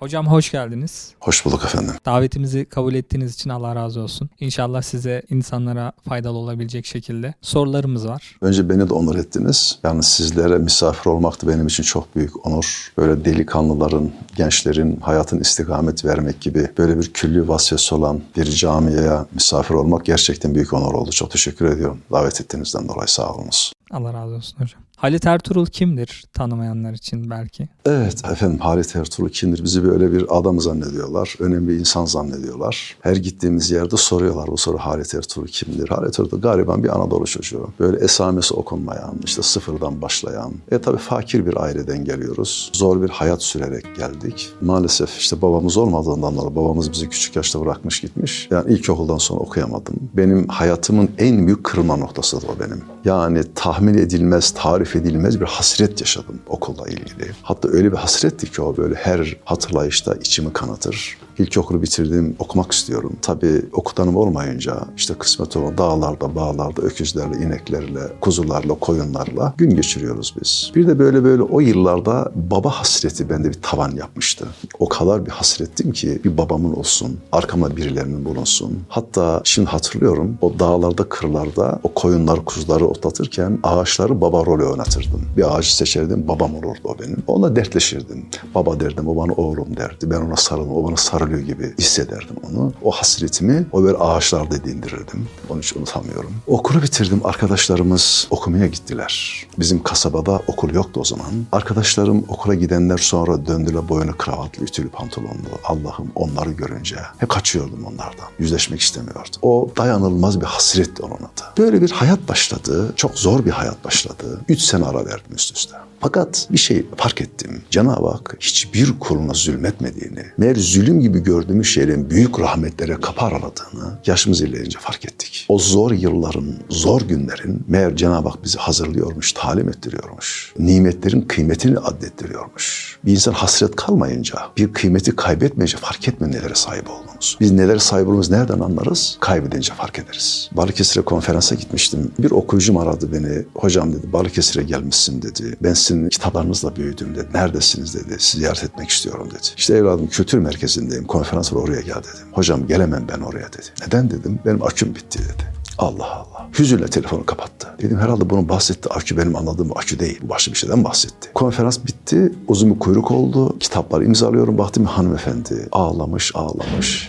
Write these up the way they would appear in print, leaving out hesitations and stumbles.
Hocam hoş geldiniz. Hoş bulduk efendim. Davetimizi kabul ettiğiniz için Allah razı olsun. İnşallah size, insanlara faydalı olabilecek şekilde sorularımız var. Önce beni de onur ettiniz. Yani sizlere misafir olmak da benim için çok büyük onur. Böyle delikanlıların, gençlerin hayatın istikamet vermek gibi böyle bir külli vasfesi olan bir camiye misafir olmak gerçekten büyük onur oldu. Çok teşekkür ediyorum. Davet ettiğinizden dolayı sağ olunuz. Allah razı olsun hocam. Halit Ertuğrul kimdir tanımayanlar için belki? Evet efendim, Halit Ertuğrul kimdir? Bizi böyle bir adam zannediyorlar. Önemli bir insan zannediyorlar. Her gittiğimiz yerde soruyorlar bu soru, Halit Ertuğrul kimdir? Halit Ertuğrul galiba bir Anadolu çocuğu. Böyle esamesi okunmayan, işte sıfırdan başlayan. Tabii fakir bir aileden geliyoruz. Zor bir hayat sürerek geldik. Maalesef işte babamız olmadığından dolayı, babamız bizi küçük yaşta bırakmış gitmiş. Yani ilkokuldan sonra okuyamadım. Benim hayatımın en büyük kırılma noktası da o benim. Yani tahmin edilmez, tarif edilmez bir hasret yaşadım okulla ilgili. Hatta öyle bir hasretti ki o böyle her hatırlayışta içimi kanatır. İlkokulu bitirdim, okumak istiyorum. Tabii okutanım olmayınca işte kısmet olan dağlarda, bağlarda, öküzlerle, ineklerle, kuzularla, koyunlarla gün geçiriyoruz biz. Bir de böyle o yıllarda baba hasreti bende bir tavan yapmıştı. O kadar bir hasrettim ki bir babamın olsun, arkamda birilerinin bulunsun. Hatta şimdi hatırlıyorum, o dağlarda, kırlarda o koyunlar, kuzuları otlatırken ağaçları baba rolü oynatırdım. Bir ağacı seçerdim, babam olurdu o benim. Onunla dertleşirdim. Baba derdim, o bana oğlum derdi. Ben ona sarıldım, o bana sarılıyor gibi hissederdim onu. O hasretimi o böyle ağaçlarda dindirirdim. Onu hiç unutamıyorum. Okulu bitirdim. Arkadaşlarımız okumaya gittiler. Bizim kasabada okul yoktu o zaman. Arkadaşlarım okula gidenler sonra döndüler, boynu kravatlı, ütülü pantolonlu. Allah'ım, onları görünce hep kaçıyordum onlardan. Yüzleşmek istemiyordum. O dayanılmaz bir hasretti onun adı. Böyle bir hayat başladı. Çok zor bir hayat başladı. 3 sene ara verdim üst üste. Fakat bir şey fark ettim. Cenab-ı Hak hiçbir kuluna zulmetmediğini, meğer zulüm gibi gördüğümüz şeylerin büyük rahmetlere kapı araladığını yaşımız ilerleyince fark ettik. O zor yılların, zor günlerin meğer Cenab-ı Hak bizi hazırlıyormuş, talim ettiriyormuş. Nimetlerin kıymetini addettiriyormuş. Bir insan hasret kalmayınca, bir kıymeti kaybetmeyince fark etmiyor nelere sahip olduğumuzu. Biz nelere sahip olduğumuzu nereden anlarız? Kaybedince fark ederiz. Balıkesir'e konferansa gitmiştim. Bir okuyucum aradı beni. Hocam dedi, Balıkesir'e gelmişsin dedi. Ben sizin kitaplarınızla büyüdüm dedi. Neredesiniz dedi. Sizi ziyaret etmek istiyorum dedi. İşte evladım, kültür merkezindeyim. Konferans var, oraya gel dedim. Hocam gelemem ben oraya dedi. Neden dedim. Benim aküm bitti dedi. Allah Allah. Hüzünle telefonu kapattı. Dedim herhalde bunun bahsettiği akü benim anladığım akü değil. Başka bir şeyden bahsetti. Konferans bitti. Uzun bir kuyruk oldu. Kitapları imzalıyorum. Baktım hanımefendi ağlamış.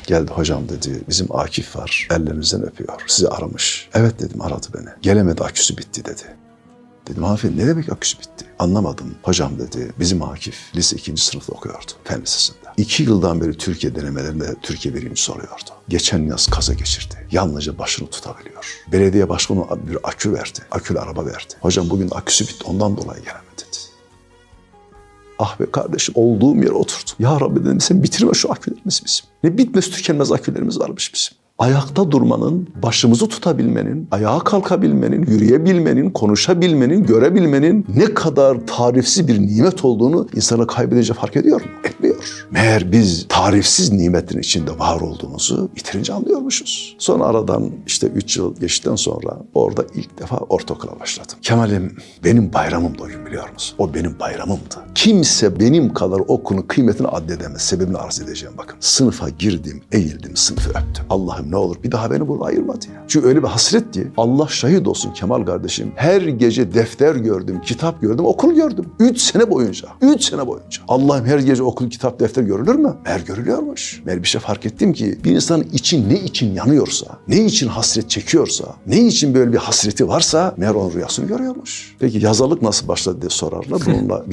Geldi, hocam dedi, bizim Akif var. Ellerinizden öpüyor. Sizi aramış. Evet dedim, aradı beni. Gelemedi, aküsü bitti dedi. Dedim hanımefendi, ne demek aküsü bitti? Anlamadım. Hocam dedi, bizim Akif lise 2. sınıfta okuyordu. Fen lisesinde. 2 yıldan beri Türkiye denemelerinde Türkiye birincisi oluyordu. Geçen yaz kaza geçirdi. Yalnızca başını tutabiliyor. Belediye başkanı bir akü verdi. Akülü araba verdi. Hocam bugün aküsü bitti, ondan dolayı gelemedi dedi. Ah be kardeşim, olduğum yere oturdum. Ya Rabbi dedim, sen bitirme şu akülerimiz bizim. Ne bitmez tükenmez akülerimiz varmış bizim. Ayakta durmanın, başımızı tutabilmenin, ayağa kalkabilmenin, yürüyebilmenin, konuşabilmenin, görebilmenin ne kadar tarifsiz bir nimet olduğunu insana kaybedince fark ediyor mu? Etmiyor. Meğer biz tarifsiz nimetin içinde var olduğumuzu bitirince anlıyormuşuz. Sonra aradan işte 3 yıl geçtikten sonra orada ilk defa ortaokula başladım. Kemal'im, benim bayramımdı o gün, biliyor musun? O benim bayramımdı. Kimse benim kadar okulun kıymetini addedemez. Sebebini arz edeceğim bakın. Sınıfa girdim, eğildim, sınıfı öptüm. Allah'ım ne olur bir daha beni burada ayırmadı ya. Çünkü öyle bir hasret diye. Allah şahit olsun Kemal kardeşim. Her gece defter gördüm, kitap gördüm, okul gördüm. 3 sene boyunca. 3 sene boyunca. Allah'ım, her gece okul, kitap, defter görülür mü? Meğer görülüyormuş. Meğer bir şey fark ettim ki bir insanın için ne için yanıyorsa, ne için hasret çekiyorsa, ne için böyle bir hasreti varsa meğer onun rüyasını görüyormuş. Peki yazarlık nasıl başladı diye sorarlar. Bununla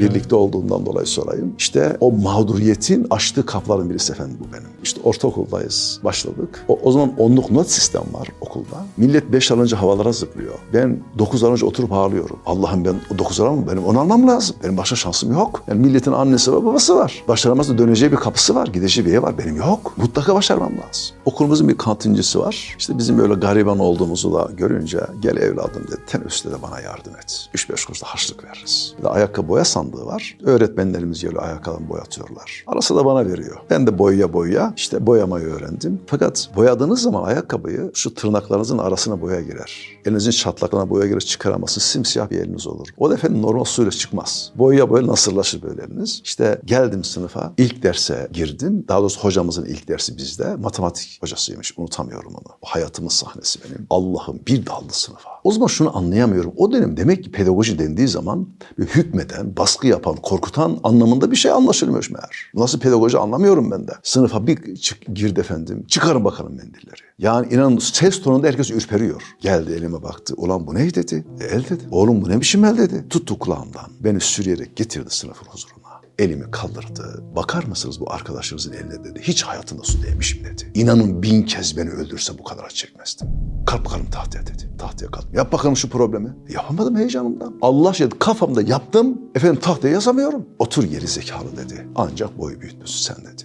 birlikte olduğundan dolayı sorayım. İşte o mağduriyetin açtığı kapların birisi efendim bu benim. İşte ortaokuldayız. Başladık. O zaman 10'luk not sistem var okulda. Millet 5 alınca havalara zıplıyor. Ben 9 alınca oturup ağlıyorum. Allah'ım ben 9 alamam, benim 10 almam lazım. Benim başka şansım yok. Yani milletin annesi ve babası var. Başaramazsa döneceği bir kapısı var, gideceği bir ev var. Benim yok. Mutlaka başarmam lazım. Okulumuzun bir kantincisi var. İşte bizim böyle gariban olduğumuzu da görünce gel evladım dedi, teneffüste de bana yardım et. 3-5 kuruşta harçlık veririz. Bir de ayakkabı boya sandığı var. Öğretmenlerimiz geliyor, ayakkabımı boyatıyorlar. Arası da bana veriyor. Ben de boyaya işte boyamayı öğrendim. Fakat boyadığınız zaman ayakkabıyı şu tırnaklarınızın arasına boya girer. Elinizin çatlaklarına boya girer, çıkaramazsınız. Simsiyah bir eliniz olur. O da efendim normal suyla çıkmaz. Boyaya boya nasırlaşır böyle eliniz. İşte geldim sınıfa, ilk derse girdim. Daha doğrusu hocamızın ilk dersi bizde. Matematik hocasıymış, unutamıyorum onu. O hayatımın sahnesi benim. Allah'ım bir dallı sınıfa. O zaman şunu anlayamıyorum. O dönem demek ki pedagoji dendiği zaman hükmeden, baskı yapan, korkutan anlamında bir şey anlaşılmıyor meğer. Nasıl pedagoji anlamıyorum ben de. Sınıfa bir girdi efendim. Çıkarın bakalım mendilleri. Yani inanın ses tonunda herkes ürperiyor. Geldi elime baktı. Ulan bu ne dedi? El dedi. Oğlum bu ne biçim el dedi. Tuttu kulağımdan. Beni sürüyerek getirdi sınıfın huzuruna. Elimi kaldırdı. Bakar mısınız bu arkadaşınızın eline dedi. Hiç hayatında su değmişim dedi. İnanın 1000 kez beni öldürse bu kadar acı çekmezdim. Kalk bakalım tahtaya dedi. Tahtaya kalktım. Yap bakalım şu problemi. Yapamadım heyecanımdan. Allah şey kafamda yaptım. Efendim tahtaya yazamıyorum. Otur geri zekalı dedi. Ancak boyu büyütmüşsün sen dedi.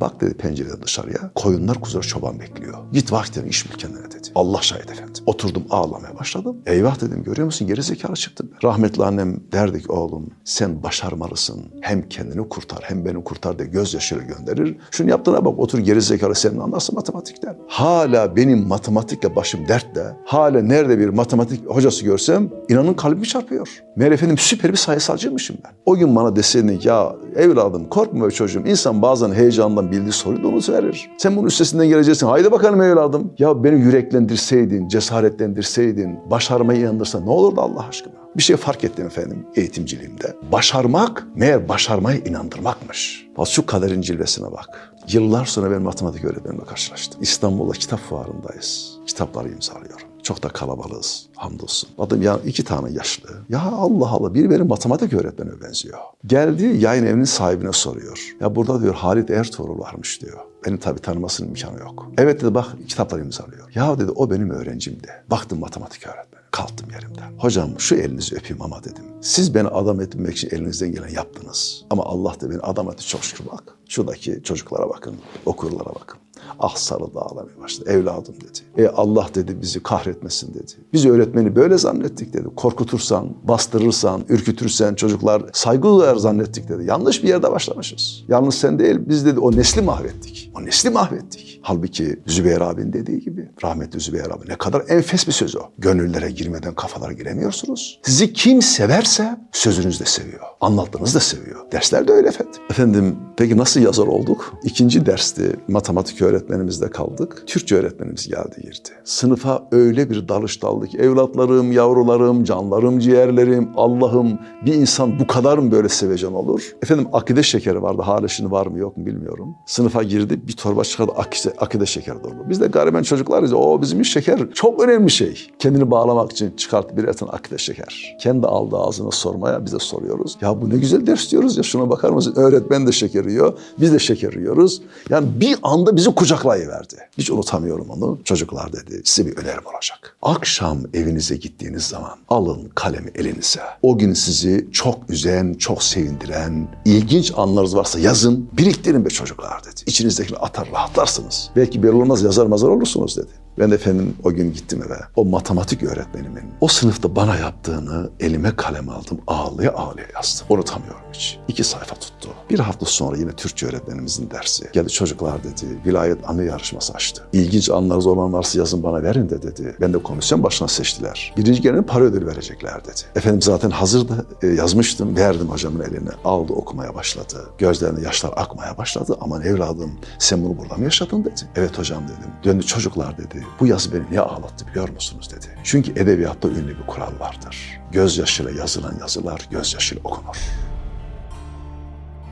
Bak dedi pencereden dışarıya, koyunlar kuzura çoban bekliyor. Git vakitlerini iş bil kendine dedi. Allah şahit efendim. Oturdum ağlamaya başladım. Eyvah dedim, görüyor musun geri zekalı çıktım. Rahmetli annem derdi ki oğlum sen başarmalısın. Hem kendini kurtar hem beni kurtar diye gözyaşıyla gönderir. Şunu yaptığına bak, otur geri zekalı sen anlarsın matematikten. Hala benim matematikle başım dertte. Hala nerede bir matematik hocası görsem inanın kalbim çarpıyor. Meğer efendim süper bir sayısalcıymışım ben. O gün bana deseydin ya evladım korkma be çocuğum. İnsan bazen heyecandan bildiği soruyu da onu verir. Sen bunun üstesinden geleceksin. Haydi bakalım evladım. Ya beni yüreklendirseydin, cesaretlendirseydin, başarmaya inandırsan ne olurdu Allah aşkına? Bir şey fark ettim efendim eğitimciliğimde. Başarmak meğer başarmaya inandırmakmış. Bak şu kaderin cilvesine bak. Yıllar sonra ben matematik öğretmenimle karşılaştım. İstanbul'da kitap fuarındayız. Kitapları imzalıyorum. Çok da kalabalığız hamdolsun. Adam ya 2 tane yaşlı. Ya Allah Allah biri benim matematik öğretmenime benziyor. Geldi yayın evinin sahibine soruyor. Ya burada diyor Halit Ertuğrul varmış diyor. Benim tabii tanımasının imkanı yok. Evet dedi bak kitapları imzalıyor. Ya dedi o benim öğrencimdi. Baktım matematik öğretmeni. Kalktım yerimden. Hocam şu elinizi öpeyim ama dedim. Siz beni adam etmek için elinizden gelen yaptınız. Ama Allah da beni adam etti çok şükür bak. Şuradaki çocuklara bakın, okurlara bakın. Ah sarıldı ağlamaya başladı. Evladım dedi. Allah dedi bizi kahretmesin dedi. Biz öğretmeni böyle zannettik dedi. Korkutursan, bastırırsan, ürkütürsen çocuklar saygı duyar zannettik dedi. Yanlış bir yerde başlamışız. Yalnız sen değil biz dedi o nesli mahvettik. O nesli mahvettik. Halbuki Zübeyir abinin dediği gibi rahmetli Zübeyir abi ne kadar enfes bir söz o. Gönüllere girmeden kafalara giremiyorsunuz. Sizi kim severse sözünüz de seviyor. Anlattığınız da seviyor. Dersler de öyle efendim. Efendim peki nasıl yazar olduk? 2. dersti matematik öğretmenimizde kaldık. Türkçe öğretmenimiz geldi girdi. Sınıfa öyle bir dalış daldı ki evlatlarım, yavrularım, canlarım, ciğerlerim, Allah'ım bir insan bu kadar mı böyle sevecen olur? Efendim akide şekeri vardı. Hala şimdi var mı yok mu bilmiyorum. Sınıfa girdi bir torba çıkardı akide şekeri dolu. Biz de gariben çocuklarız. O bizim iş şeker çok önemli şey. Kendini bağlamak için çıkarttı bir etin akide şeker. Kendi aldı ağzına sormaya bize soruyoruz. Ya bu ne güzel ders diyoruz ya şuna bakar mısın? Öğretmen de şeker yiyor. Biz de şeker yiyoruz. Yani bir anda bizi kucaklayıverdi. Hiç unutamıyorum onu. Çocuklar dedi size bir önerim olacak. Akşam evinize gittiğiniz zaman alın kalemi elinize. O gün sizi çok üzen, çok sevindiren, ilginç anlarınız varsa yazın. Biriktirin be çocuklar dedi. İçinizdekini atar rahatlarsınız. Belki belli olmaz yazar mazar olursunuz dedi. Ben efendim o gün gittim eve. O matematik öğretmenimin o sınıfta bana yaptığını elime kalem aldım. Ağlaya ağlaya yazdım. Unutamıyorum hiç. 2 sayfa tuttu. Bir hafta sonra yine Türkçe öğretmenimizin dersi. Geldi çocuklar dedi. Vilayet anı yarışması açtı. İlginç anlarınız olan varsa yazın bana verin de dedi. Ben de komisyon başına seçtiler. 1. gelenin para ödülü verecekler dedi. Efendim zaten hazırdı. Yazmıştım. Verdim hocamın eline. Aldı okumaya başladı. Gözlerinde yaşlar akmaya başladı. Aman evladım sen bunu burada mı yaşadın dedi. Evet hocam dedim. Döndü çocuklar dedi. Bu yazı beni niye ağlattı biliyor musunuz dedi. Çünkü edebiyatta ünlü bir kural vardır. Gözyaşıyla yazılan yazılar gözyaşıyla okunur.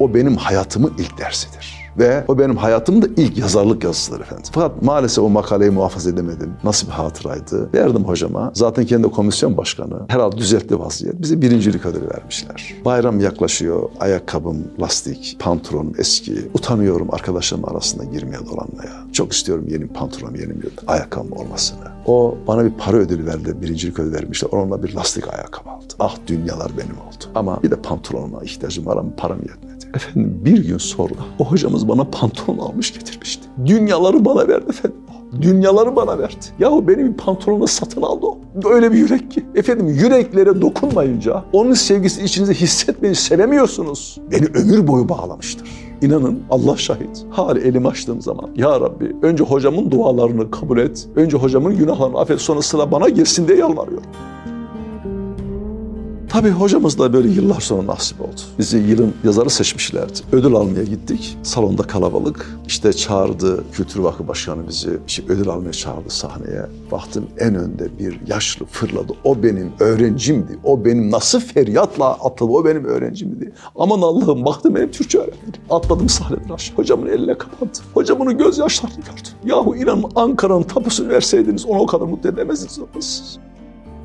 O benim hayatımın ilk dersidir. Ve o benim hayatımda ilk yazarlık yazısıdır efendim. Fakat maalesef o makaleyi muhafaza edemedim. Nasıl bir hatıraydı. Verdim hocama. Zaten kendi komisyon başkanı. Herhalde düzeltli vaziyet. Bize 1. ödülü vermişler. Bayram yaklaşıyor. Ayakkabım, lastik, pantolonum eski. Utanıyorum arkadaşlarım arasında girmeye dolanmaya. Çok istiyorum yeni pantolonum, yeni bir ayakkabım olmasını. O bana bir para ödülü verdi. 1. ödülü vermişler. Onunla bir lastik ayakkabı aldı. Ah dünyalar benim oldu. Ama bir de pantolonuma ihtiyacım var ama param yetmedi. Efendim bir gün sonra o hocamız bana pantolon almış getirmişti. Dünyaları bana verdi efendim. Dünyaları bana verdi. Yahu benim bir pantolonu satın aldı o. Öyle bir yürek ki. Efendim yüreklere dokunmayınca onun sevgisini içinize hissetmeyi sevemiyorsunuz. Beni ömür boyu bağlamıştır. İnanın Allah şahit. Her elimi açtığım zaman ya Rabbi önce hocamın dualarını kabul et, önce hocamın günahlarını affet, sonra sıra bana gelsin diye yalvarıyorum. Tabii hocamız da böyle yıllar sonra nasip oldu. Bizi yılın yazarı seçmişlerdi. Ödül almaya gittik. Salonda kalabalık. İşte çağırdı Kültür Vakfı Başkanı bizi. İşte ödül almaya çağırdı sahneye. Baktım en önde bir yaşlı fırladı. O benim öğrencimdi. O benim nasıl feryatla atladı. O benim öğrencimdi. Aman Allah'ım baktım benim Türkçe öğretmenim. Atladım sahneden aşağı. Hocamın eline kapandı. Hocamın gözyaşlarını gördüm. Yahu inanın Ankara'nın tapusunu verseydiniz onu o kadar mutlu edemezdiniz.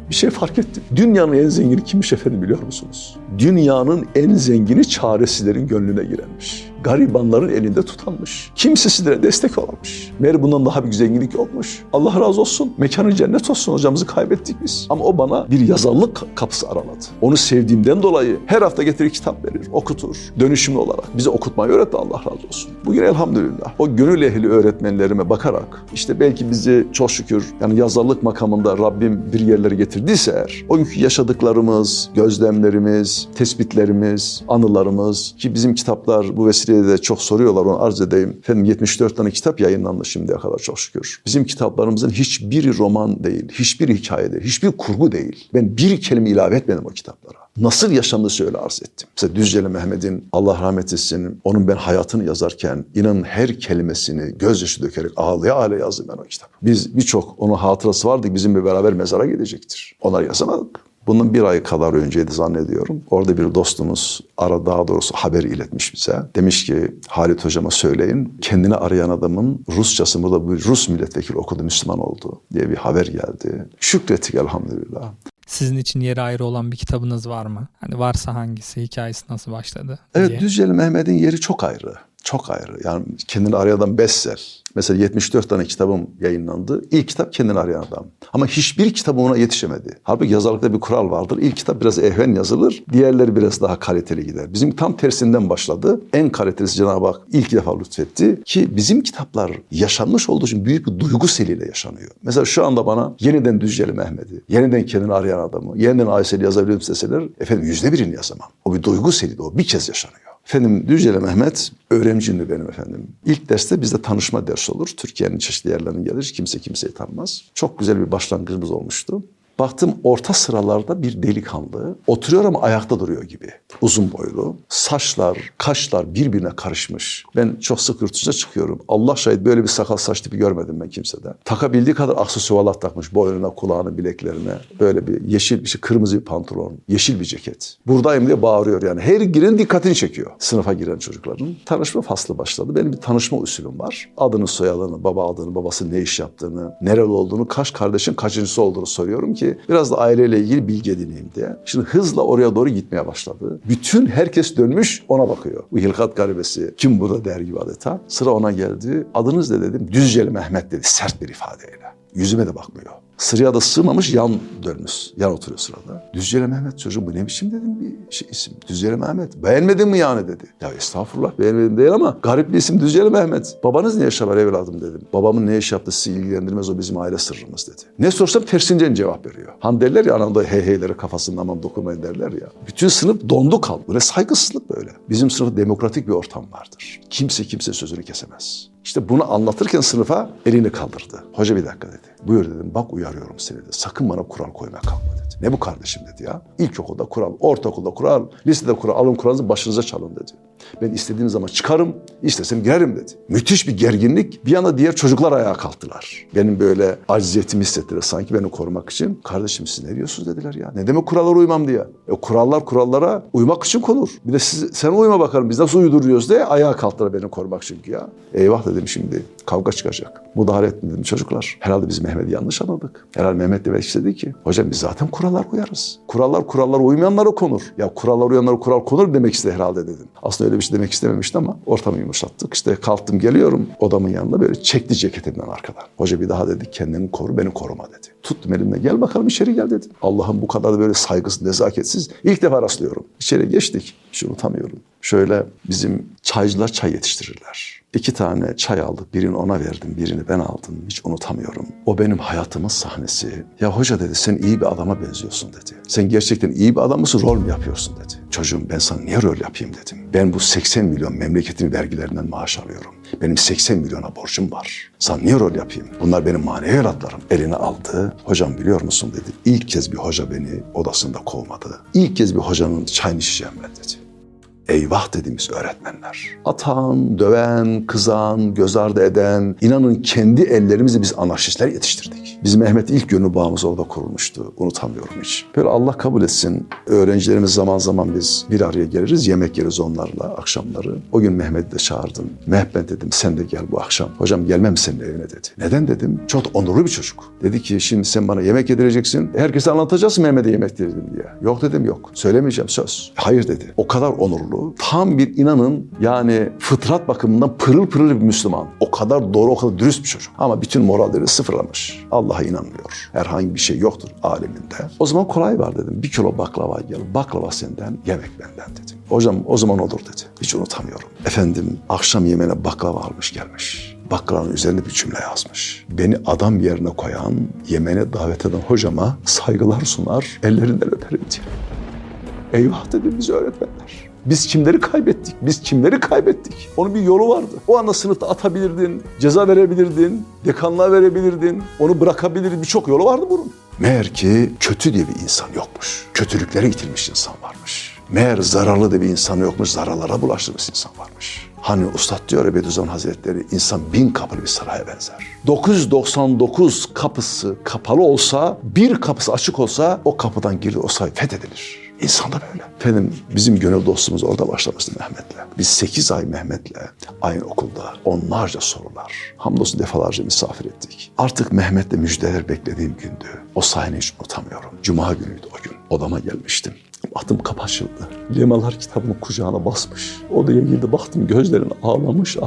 Bir şey fark ettim. Dünyanın en zengini kimmiş efendim biliyor musunuz? Dünyanın en zengini çaresizlerin gönlüne girenmiş. Garibanların elinde tutanmış. Kimsesizlere destek olanmış. Meğer bundan daha bir zenginlik yokmuş. Allah razı olsun. Mekanı cennet olsun, hocamızı kaybettik biz. Ama o bana bir yazarlık kapısı araladı. Onu sevdiğimden dolayı her hafta getirir kitap verir, okutur. Dönüşümlü olarak bize okutmayı öğretti, Allah razı olsun. Bugün elhamdülillah o gönül ehli öğretmenlerime bakarak işte belki bizi çok şükür yani yazarlık makamında Rabbim bir yerlere getirdiyse eğer o günkü yaşadıklarımız, gözlemlerimiz, tespitlerimiz, anılarımız ki bizim kitaplar bu vesile de çok soruyorlar, onu arz edeyim. Efendim 74 tane kitap yayınlandı şimdiye kadar çok şükür. Bizim kitaplarımızın hiçbiri roman değil, hiçbiri hikaye değil, hiçbir kurgu değil. Ben bir kelime ilave etmedim o kitaplara. Nasıl yaşandığı öyle arz ettim. Mesela Düzceli Mehmet'in Allah rahmet etsin, onun ben hayatını yazarken inanın her kelimesini gözyaşı dökerek ağlaya ağlaya yazdım ben o kitabı. Biz birçok onun hatırası vardı, bizimle beraber mezara gidecektir. Onlar yazamadık. Bunun bir ay kadar önceydi zannediyorum. Orada bir dostumuz daha doğrusu haber iletmiş bize. Demiş ki Halit hocama söyleyin kendini arayan adamın Rusçası burada bir Rus milletvekili okudu Müslüman oldu diye bir haber geldi. Şükrettik elhamdülillah. Sizin için yeri ayrı olan bir kitabınız var mı? Hani varsa hangisi, hikayesi nasıl başladı diye. Evet, Düzceli Mehmet'in yeri çok ayrı. Çok ayrı. Yani kendini arayan adam bestseller. Mesela 74 tane kitabım yayınlandı. İlk kitap kendini arayan adam. Ama hiçbir kitabım ona yetişemedi. Halbuki yazarlıkta bir kural vardır. İlk kitap biraz ehven yazılır. Diğerleri biraz daha kaliteli gider. Bizim tam tersinden başladı. En kalitelisi Cenab-ı Hak ilk defa lütfetti. Ki bizim kitaplar yaşanmış olduğu için büyük bir duygu seliyle yaşanıyor. Mesela şu anda bana yeniden Düzceli Mehmet'i, yeniden kendini arayan adamı, yeniden Aysel'i yazabilirim deseler efendim %1'ini yazamam. O bir duygu seliyle o bir kez yaşanıyor. Efendim Düzceli Mehmet öğrencimdi benim efendim. İlk derste bizde tanışma dersi olur. Türkiye'nin çeşitli yerlerine gelir. Kimse kimseyi tanımaz. Çok güzel bir başlangıcımız olmuştu. Baktım orta sıralarda bir delikanlı. Oturuyor ama ayakta duruyor gibi. Uzun boylu. Saçlar, kaşlar birbirine karışmış. Ben çok sık yurt dışına çıkıyorum. Allah şahit böyle bir sakal saç tipi görmedim ben kimseden. Takabildiği kadar aksesuarlar takmış. Boynuna, kulağına, bileklerine. Böyle bir yeşil bir şey, kırmızı bir pantolon, yeşil bir ceket. Buradayım diye bağırıyor yani. Her giren dikkatini çekiyor. Sınıfa giren çocukların. Tanışma faslı başladı. Benim bir tanışma usulüm var. Adını, soyadını, baba adını, babası ne iş yaptığını, nereli olduğunu, kaç kardeşin kaçıncısı olduğunu soruyorum ki biraz da aileyle ilgili bilgi edineyim diye. Şimdi hızla oraya doğru gitmeye başladı. Bütün herkes dönmüş ona bakıyor. Bu hilkat garibesi kim burada der gibi adeta. Sıra ona geldi. Adınız ne dedim? Düzceli Mehmet dedi sert bir ifadeyle. Yüzüme de bakmıyor. Sıraya da sığmamış yan dönmüş. Yan oturuyor sırada. Düzceli Mehmet çocuğum bu ne biçim dedim bir şey, isim. Düzceli Mehmet. Beğenmedin mi yani dedi. Ya estağfurullah beğenmedim değil ama garip bir isim Düzceli Mehmet. Babanız ne yaşa var evladım dedim. Babamın ne iş yaptığı sizi ilgilendirmez o bizim aile sırrımız dedi. Ne sorsam tersinden cevap veriyor. Hani derler ya anamda heyheylere kafasından aman dokunmayın derler ya. Bütün sınıf dondu kaldı. Böyle saygısızlık böyle. Bizim sınıfta demokratik bir ortam vardır. Kimse sözünü kesemez. İşte bunu anlatırken sınıfa elini kaldırdı. Hoca bir dakika dedi. Buyur dedim bak uyarıyorum seni dedi. Sakın bana kural koymaya kalkma dedi. Ne bu kardeşim dedi ya. İlkokulda kural, ortaokulda kural, lisede kural. Alın kuralınızı başınıza çalın dedi. Ben istediğim zaman çıkarım, istesem girerim dedi. Müthiş bir gerginlik. Bir yana diğer çocuklar ayağa kalktılar. Benim böyle aciziyetimi hissettiler sanki beni korumak için. Kardeşim siz ne diyorsunuz dediler ya. Ne demek kurallara uymam diye. Kurallar kurallara uymak için konur. Bir de siz, sen uyma bakalım biz nasıl uyduruyoruz diye ayağa kalktılar beni korumak çünkü ya. Eyvah dedim şimdi kavga çıkacak. Müdahale ettim dedim çocuklar. Herhalde biz Mehmet'i yanlış anladık. Herhalde Mehmet de belki dedi ki hocam biz zaten kurallar uyarız. Kurallara uymayanlara konur. Ya kurallara uyanlara kural konur demek istedi herhalde dedim. Aslında öyle bir şey demek istememişti ama ortamı yumuşattık. İşte kalktım geliyorum odamın yanında böyle çekti ceketimden arkadan. Hoca bir daha dedi kendini koru beni koruma dedi. Tuttum elimden, gel bakalım içeri gel dedi. Allah'ım bu kadar böyle saygısız, nezaketsiz ilk defa rastlıyorum. İçeri geçtik, hiç unutamıyorum. Şöyle bizim çaycılar çay yetiştirirler. 2 tane çay aldık, birini ona verdim, birini ben aldım. Hiç unutamıyorum. O benim hayatımın sahnesi. Ya hoca dedi, sen iyi bir adama benziyorsun dedi. Sen gerçekten iyi bir adam mısın, rol mü yapıyorsun dedi. Çocuğum ben sana niye rol yapayım dedim. Ben bu 80 milyon memleketin vergilerinden maaş alıyorum. Benim 80 milyona borcum var. Sana niye rol yapayım? Bunlar benim manevi evlatlarım. Eline aldı. Hocam biliyor musun dedi. İlk kez bir hoca beni odasında kovmadı. İlk kez bir hocanın çayını içeceğim ben dedi. Eyvah dediğimiz öğretmenler. Atan, döven, kızan, göz ardı eden, inanın kendi ellerimizle biz anarşistler yetiştirdik. Biz Mehmet ilk gönül bağımız orada kurulmuştu. Unutamıyorum hiç. Böyle Allah kabul etsin. Öğrencilerimiz zaman zaman biz bir araya geliriz, yemek yeriz onlarla akşamları. O gün Mehmet'i de çağırdım. Mehmet dedim, sen de gel bu akşam. Hocam gelmem senin evine dedi. Neden dedim? Çok onurlu bir çocuk. Dedi ki şimdi sen bana yemek yedireceksin. Herkese anlatacaksın Mehmet'e yemek yedirdim diye. Yok dedim yok. Söylemeyeceğim söz. Hayır dedi. O kadar onurlu. Tam bir inanın yani fıtrat bakımından pırıl pırıl bir Müslüman. O kadar doğru, o kadar dürüst bir çocuk. Ama bütün moralleri sıfırlamış. Allah'a inanmıyor. Herhangi bir şey yoktur aleminde. O zaman kolay var dedim. 1 kilo baklava gel. Baklava senden, yemek benden dedim. Hocam o zaman olur dedi. Hiç unutamıyorum. Efendim akşam yemeğine baklava almış gelmiş. Baklavanın üzerinde bir cümle yazmış. Beni adam yerine koyan, yemeğine davet eden hocama saygılar sunar, ellerinden öperim diye. Eyvah dedim biz öğretmenler. Biz kimleri kaybettik? Biz kimleri kaybettik? Onun bir yolu vardı. O anda sınıfta atabilirdin, ceza verebilirdin, dekanlığa verebilirdin, onu bırakabilirdin. Birçok yolu vardı bunun. Meğer ki kötü diye bir insan yokmuş. Kötülüklere itilmiş insan varmış. Meğer zararlı diye bir insan yokmuş, zararlara bulaştırmış insan varmış. Hani Üstad diyor ya Bediüzzaman Hazretleri, insan 1000 kapılı bir saraya benzer. 999 kapısı kapalı olsa, bir kapısı açık olsa o kapıdan girilir, o saray fethedilir. İnsan da böyle. Efendim bizim gönül dostumuz orada başlamıştı Mehmet'le. Biz 8 ay Mehmet'le aynı okulda onlarca sorular. Hamdolsun defalarca misafir ettik. Artık Mehmet'le müjdeler beklediğim gündü. O sahneyi hiç unutamıyorum. Cuma günüydü o gün. Odama gelmiştim. Baktım kapı açıldı. Lemalar kitabını kucağına basmış. Odaya girdi, baktım gözlerini ağlamış.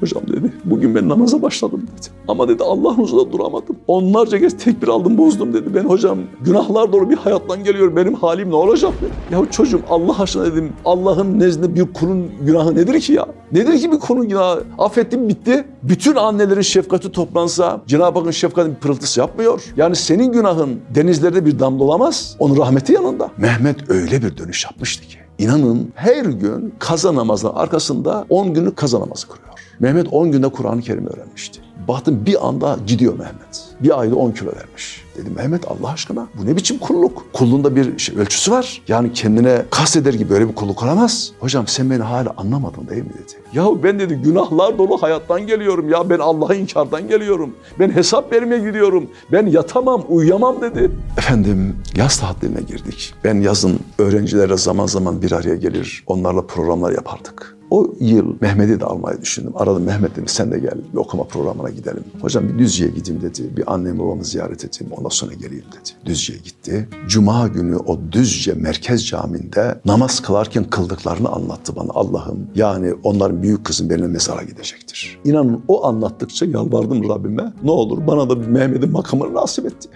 Hocam dedi, bugün ben namaza başladım dedi. Ama dedi Allah'ın huzurunda duramadım. Onlarca kez tekbir aldım bozdum dedi. Ben hocam günahlar dolu bir hayattan geliyorum. Benim halim ne olacak dedi. Ya çocuğum Allah aşkına dedim. Allah'ın nezdinde bir kulun günahı nedir ki ya? Nedir ki bir kulun günahı? Affettim bitti. Bütün annelerin şefkati toplansa Cenab-ı Hakk'ın şefkatinin pırıltısı yapmıyor. Yani senin günahın denizlerde bir damla olamaz. Onun rahmeti yanında. Mehmet öyle bir dönüş yapmıştı ki. İnanın her gün kaza namazının arkasında 10 günlük kaza namazı kılıyor. Mehmet 10 günde Kur'an-ı Kerim öğrenmişti. Baktım bir anda gidiyor Mehmet. Bir ayda 10 kilo vermiş. Dedim Mehmet Allah aşkına bu ne biçim kulluk? Kulluğunda bir şey, ölçüsü var. Yani kendine kasteder gibi böyle bir kulluk olamaz. Hocam sen beni hala anlamadın değil mi dedi. Yahu ben dedi günahlar dolu hayattan geliyorum ya. Ben Allah'a inkardan geliyorum. Ben hesap vermeye gidiyorum. Ben yatamam, uyuyamam dedi. Efendim yaz tatiline girdik. Ben yazın öğrencilerle zaman zaman bir araya gelir. Onlarla programlar yapardık. O yıl Mehmet'i de almayı düşündüm. Aradım Mehmet dedim sen de gel bir okuma programına gidelim. Hocam bir Düzce'ye gideyim dedi. Bir annem babamı ziyaret edeyim ondan sonra geleyim dedi. Düzce'ye gitti. Cuma günü o Düzce Merkez Camii'nde namaz kılarken kıldıklarını anlattı bana. Allah'ım yani onların büyük kızı benimle mezara gidecektir. İnanın o anlattıkça yalvardım Rabbime. Ne olur bana da bir Mehmet'in makamını nasip etti.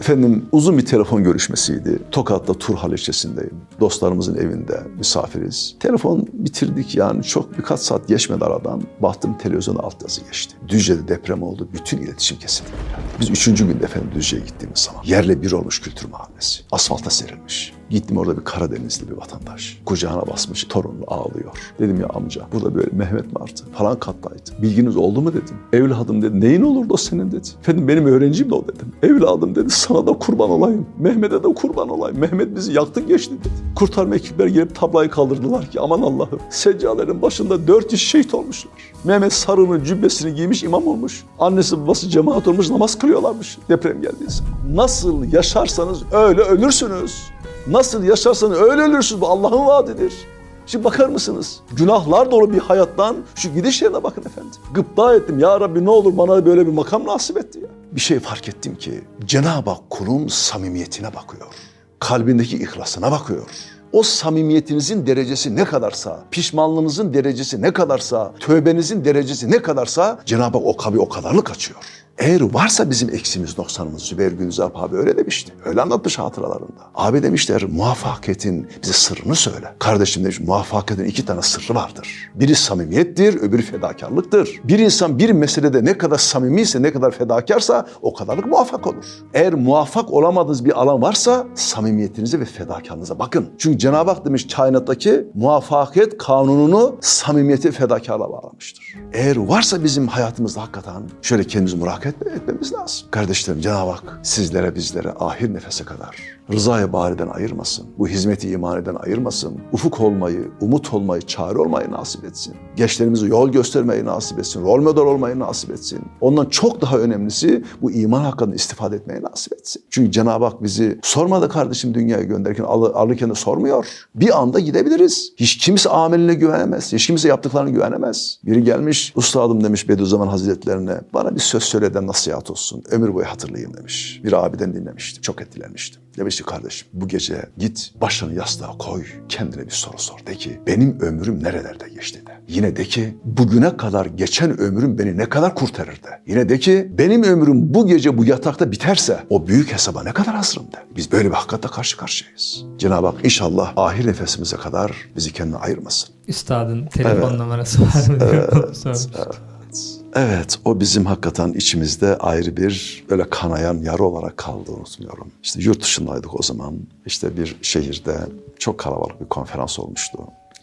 Efendim uzun bir telefon görüşmesiydi. Tokat'ta Turhal ilçesindeyim. Dostlarımızın evinde misafiriz. Telefon bitirdik yani çok birkaç saat geçmedi aradan. Baktım televizyona altyazı geçti. Düzce'de deprem oldu. Bütün iletişim kesildi. Biz 3. günde efendim Düzce'ye gittiğimiz zaman yerle bir olmuş Kültür Mahallesi. Asfalta serilmiş. Gittim orada bir Karadenizli bir vatandaş. Kucağına basmış, torunlu ağlıyor. Dedim ya amca burada böyle Mehmet vardı falan kattaydı. Bilginiz oldu mu dedim. Evladım dedi neyin olurdu o senin dedi. Efendim benim öğrencim de o dedim. Evladım dedi sana da kurban olayım. Mehmet'e de kurban olayım. Mehmet bizi yaktı geçti dedi. Kurtarma ekipler gelip tablayı kaldırdılar ki aman Allah'ım. Seccalerin başında 4 kişi şehit olmuşlar. Mehmet sarığını cübbesini giymiş imam olmuş. Annesi babası cemaat olmuş namaz kılıyorlarmış deprem geldiyse. Nasıl yaşarsanız öyle ölürsünüz. Nasıl yaşarsanız öyle ölürsünüz. Bu Allah'ın vaadidir. Şimdi bakar mısınız? Günahlar dolu bir hayattan şu gidiş yerine bakın efendim. Gıpta ettim. Ya Rabbi ne olur bana böyle bir makam nasip etti ya. Bir şey fark ettim ki Cenab-ı Hak kulun samimiyetine bakıyor. Kalbindeki ihlasına bakıyor. O samimiyetinizin derecesi ne kadarsa, pişmanlığınızın derecesi ne kadarsa, tövbenizin derecesi ne kadarsa Cenab-ı Hak o kabı o kadarlık açıyor. Eğer varsa bizim eksimiz, noksanımız, Zübeyir Gündüzalp abi öyle demişti. Öyle anlatmış hatıralarında. Abi demişler, muvaffakiyetin bize sırrını söyle. Kardeşim demiş, muvaffakiyetin 2 tane sırrı vardır. Biri samimiyettir, öbürü fedakarlıktır. Bir insan bir meselede ne kadar samimiyse, ne kadar fedakarsa o kadarlık muvaffak olur. Eğer muvaffak olamadığınız bir alan varsa samimiyetinize ve fedakarlığınıza bakın. Çünkü Cenab-ı Hak demiş, kainattaki muvaffakiyet kanununu samimiyeti fedakarlığa bağlamıştır. Eğer varsa bizim hayatımızda hakikaten şöyle kendimizi murakab etmemiz lazım. Kardeşlerim, Cenab-ı Hak sizlere bizlere ahir nefese kadar rıza-i bariden ayırmasın. Bu hizmeti imaniden ayırmasın. Ufuk olmayı, umut olmayı, çare olmayı nasip etsin. Gençlerimize yol göstermeyi nasip etsin. Rol model olmayı nasip etsin. Ondan çok daha önemlisi bu iman hakkını istifade etmeyi nasip etsin. Çünkü Cenab-ı Hak bizi sormadı kardeşim, dünyaya gönderirken, alırken de sormuyor. Bir anda gidebiliriz. Hiç kimse ameline güvenemez. Hiç kimse yaptıklarına güvenemez. Biri gelmiş, "Üstadım" demiş Bediüzzaman Hazretlerine, "Bana bir söz söyle de nasihat olsun, ömür boyu hatırlayayım" demiş. Bir abiden dinlemiştim, çok etkilenmiştim. Demişti, "Kardeşim, bu gece git başını yastığa koy, kendine bir soru sor. De ki, benim ömrüm nerelerde geçti de. Yine de ki, bugüne kadar geçen ömrüm beni ne kadar kurtarır de. Yine de ki, benim ömrüm bu gece bu yatakta biterse o büyük hesaba ne kadar hazırım de." Biz böyle bir hakikatle karşı karşıyayız. Cenab-ı Hak inşallah ahir nefesimize kadar bizi kendine ayırmasın. Üstadın telefon numarası var mı? Evet, o bizim hakikaten içimizde ayrı bir böyle kanayan yara olarak kaldı, unutmuyorum. İşte yurt dışındaydık o zaman. İşte bir şehirde çok kalabalık bir konferans olmuştu.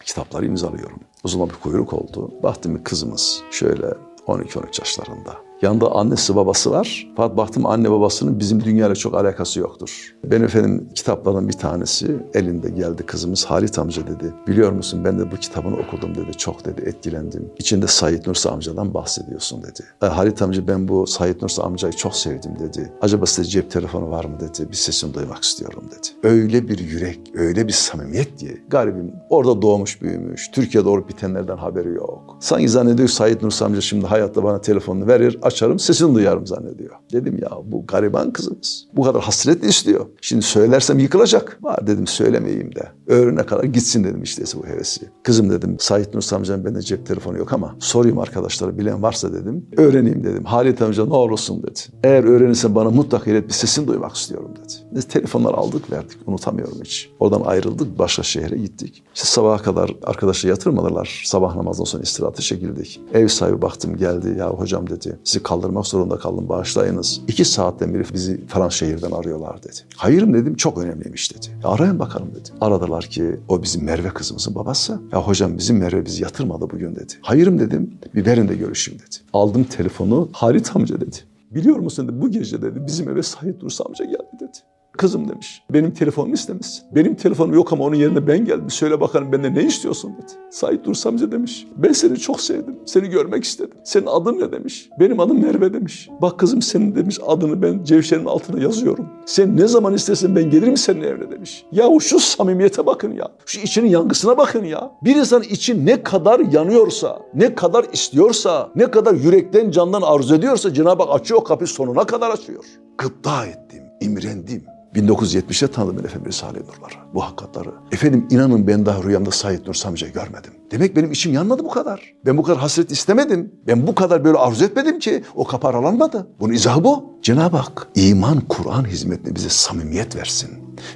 Kitapları imzalıyorum. Uzun bir kuyruk oldu. Baktım bir kızımız şöyle 12-13 yaşlarında. Yanında annesi babası var. Fakat baktım anne babasının bizim dünyayla çok alakası yoktur. Ben efendim kitaplardan bir tanesi elinde geldi kızımız. "Halit amca" dedi, "biliyor musun ben de bu kitabını okudum" dedi. "Çok" dedi, "etkilendim. İçinde Said Nursi amcadan bahsediyorsun" dedi. "Halit amca, ben bu Said Nursi amcayı çok sevdim" dedi. "Acaba size cep telefonu var mı" dedi. "Bir sesini duymak istiyorum" dedi. Öyle bir yürek, öyle bir samimiyet ki garibim, orada doğmuş büyümüş. Türkiye'de olup bitenlerden haberi yok. Sanki zannediyor Said Nursi amca şimdi hayatta bana telefonunu verir, açarım, sesini duyarım zannediyor. Dedim ya, bu gariban kızımız bu kadar hasretle istiyor. Şimdi söylersem yıkılacak. Var dedim, söylemeyeyim de. Öğrene kadar gitsin dedim işte bu hevesi. "Kızım" dedim, "Said Nursi amcanın bende cep telefonu yok ama sorayım arkadaşlara, bilen varsa" dedim. "Öğreneyim" dedim. "Halit amca ne olursun" dedi. "Eğer öğrenirsen bana mutlaka ilet, bir sesini duymak istiyorum" dedi. Biz telefonları aldık verdik, unutamıyorum hiç. Oradan ayrıldık, başka şehre gittik. İşte sabaha kadar arkadaşlar yatırmadılar. Sabah namazdan sonra istirahate çekildik. Ev sahibi baktım geldi, "Ya hocam" dedi, "sizi kaldırmak zorunda kaldım, bağışlayınız. 2 saatten beri bizi falan şehirden arıyorlar" dedi. "Hayırım" dedim, "çok önemliymiş" dedi. "Arayın bakalım" dedi. Aradılar ki o bizim Merve kızımızın babası. "Ya hocam, bizim Merve bizi yatırmadı bugün" dedi. "Hayırım" dedim, "bir verin de görüşeyim" dedi. Aldım telefonu, "Halit amca" dedi, "biliyor musun" dedi, "bu gece" dedi, "bizim eve Said Nursi amca geldi" dedi. "Kızım" demiş, "benim telefonumu istemişsin. Benim telefonum yok ama onun yerine ben geldim. Söyle bakalım benden ne istiyorsun" dedi. "Said Nursi amca" demiş, "ben seni çok sevdim. Seni görmek istedim. Senin adın ne" demiş. "Benim adım Merve" demiş. "Bak kızım, senin" demiş, "adını ben cevşerin altına yazıyorum. Sen ne zaman istersen ben gelirim senin evine" demiş. Yahu şu samimiyete bakın ya. Şu içinin yangısına bakın ya. Bir insanın içi ne kadar yanıyorsa, ne kadar istiyorsa, ne kadar yürekten candan arzu ediyorsa Cenab-ı Hak açıyor kapıyı, sonuna kadar açıyor. Gıpta ettim, imrendim. 1970'te tanıdım ben efendim Risale-i Nur'ları, bu hakikatları. Efendim inanın ben daha rüyamda Said Nursi amcayı görmedim. Demek benim içim yanmadı bu kadar. Ben bu kadar hasret istemedim. Ben bu kadar böyle arzu etmedim ki o kapı aralanmadı. Bunun izahı bu. Cenab-ı Hak iman, Kur'an hizmetine bize samimiyet versin.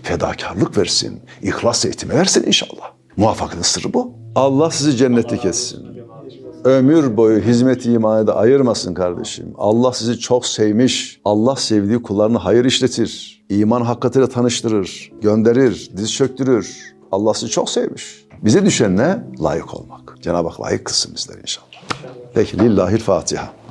Fedakarlık versin. İhlas eğitimi versin inşallah. Muvaffakiyetin sırrı bu. Allah sizi cennetlik etsin. Ömür boyu hizmet-i imane de ayırmasın kardeşim. Allah sizi çok sevmiş. Allah sevdiği kullarını hayır işletir. İman hakikatiyle tanıştırır, gönderir, diz çöktürür. Allah sizi çok sevmiş. Bize düşen ne? Layık olmak. Cenab-ı Hak layık kılsın bizleri inşallah. Peki, lillahi'l-Fatiha.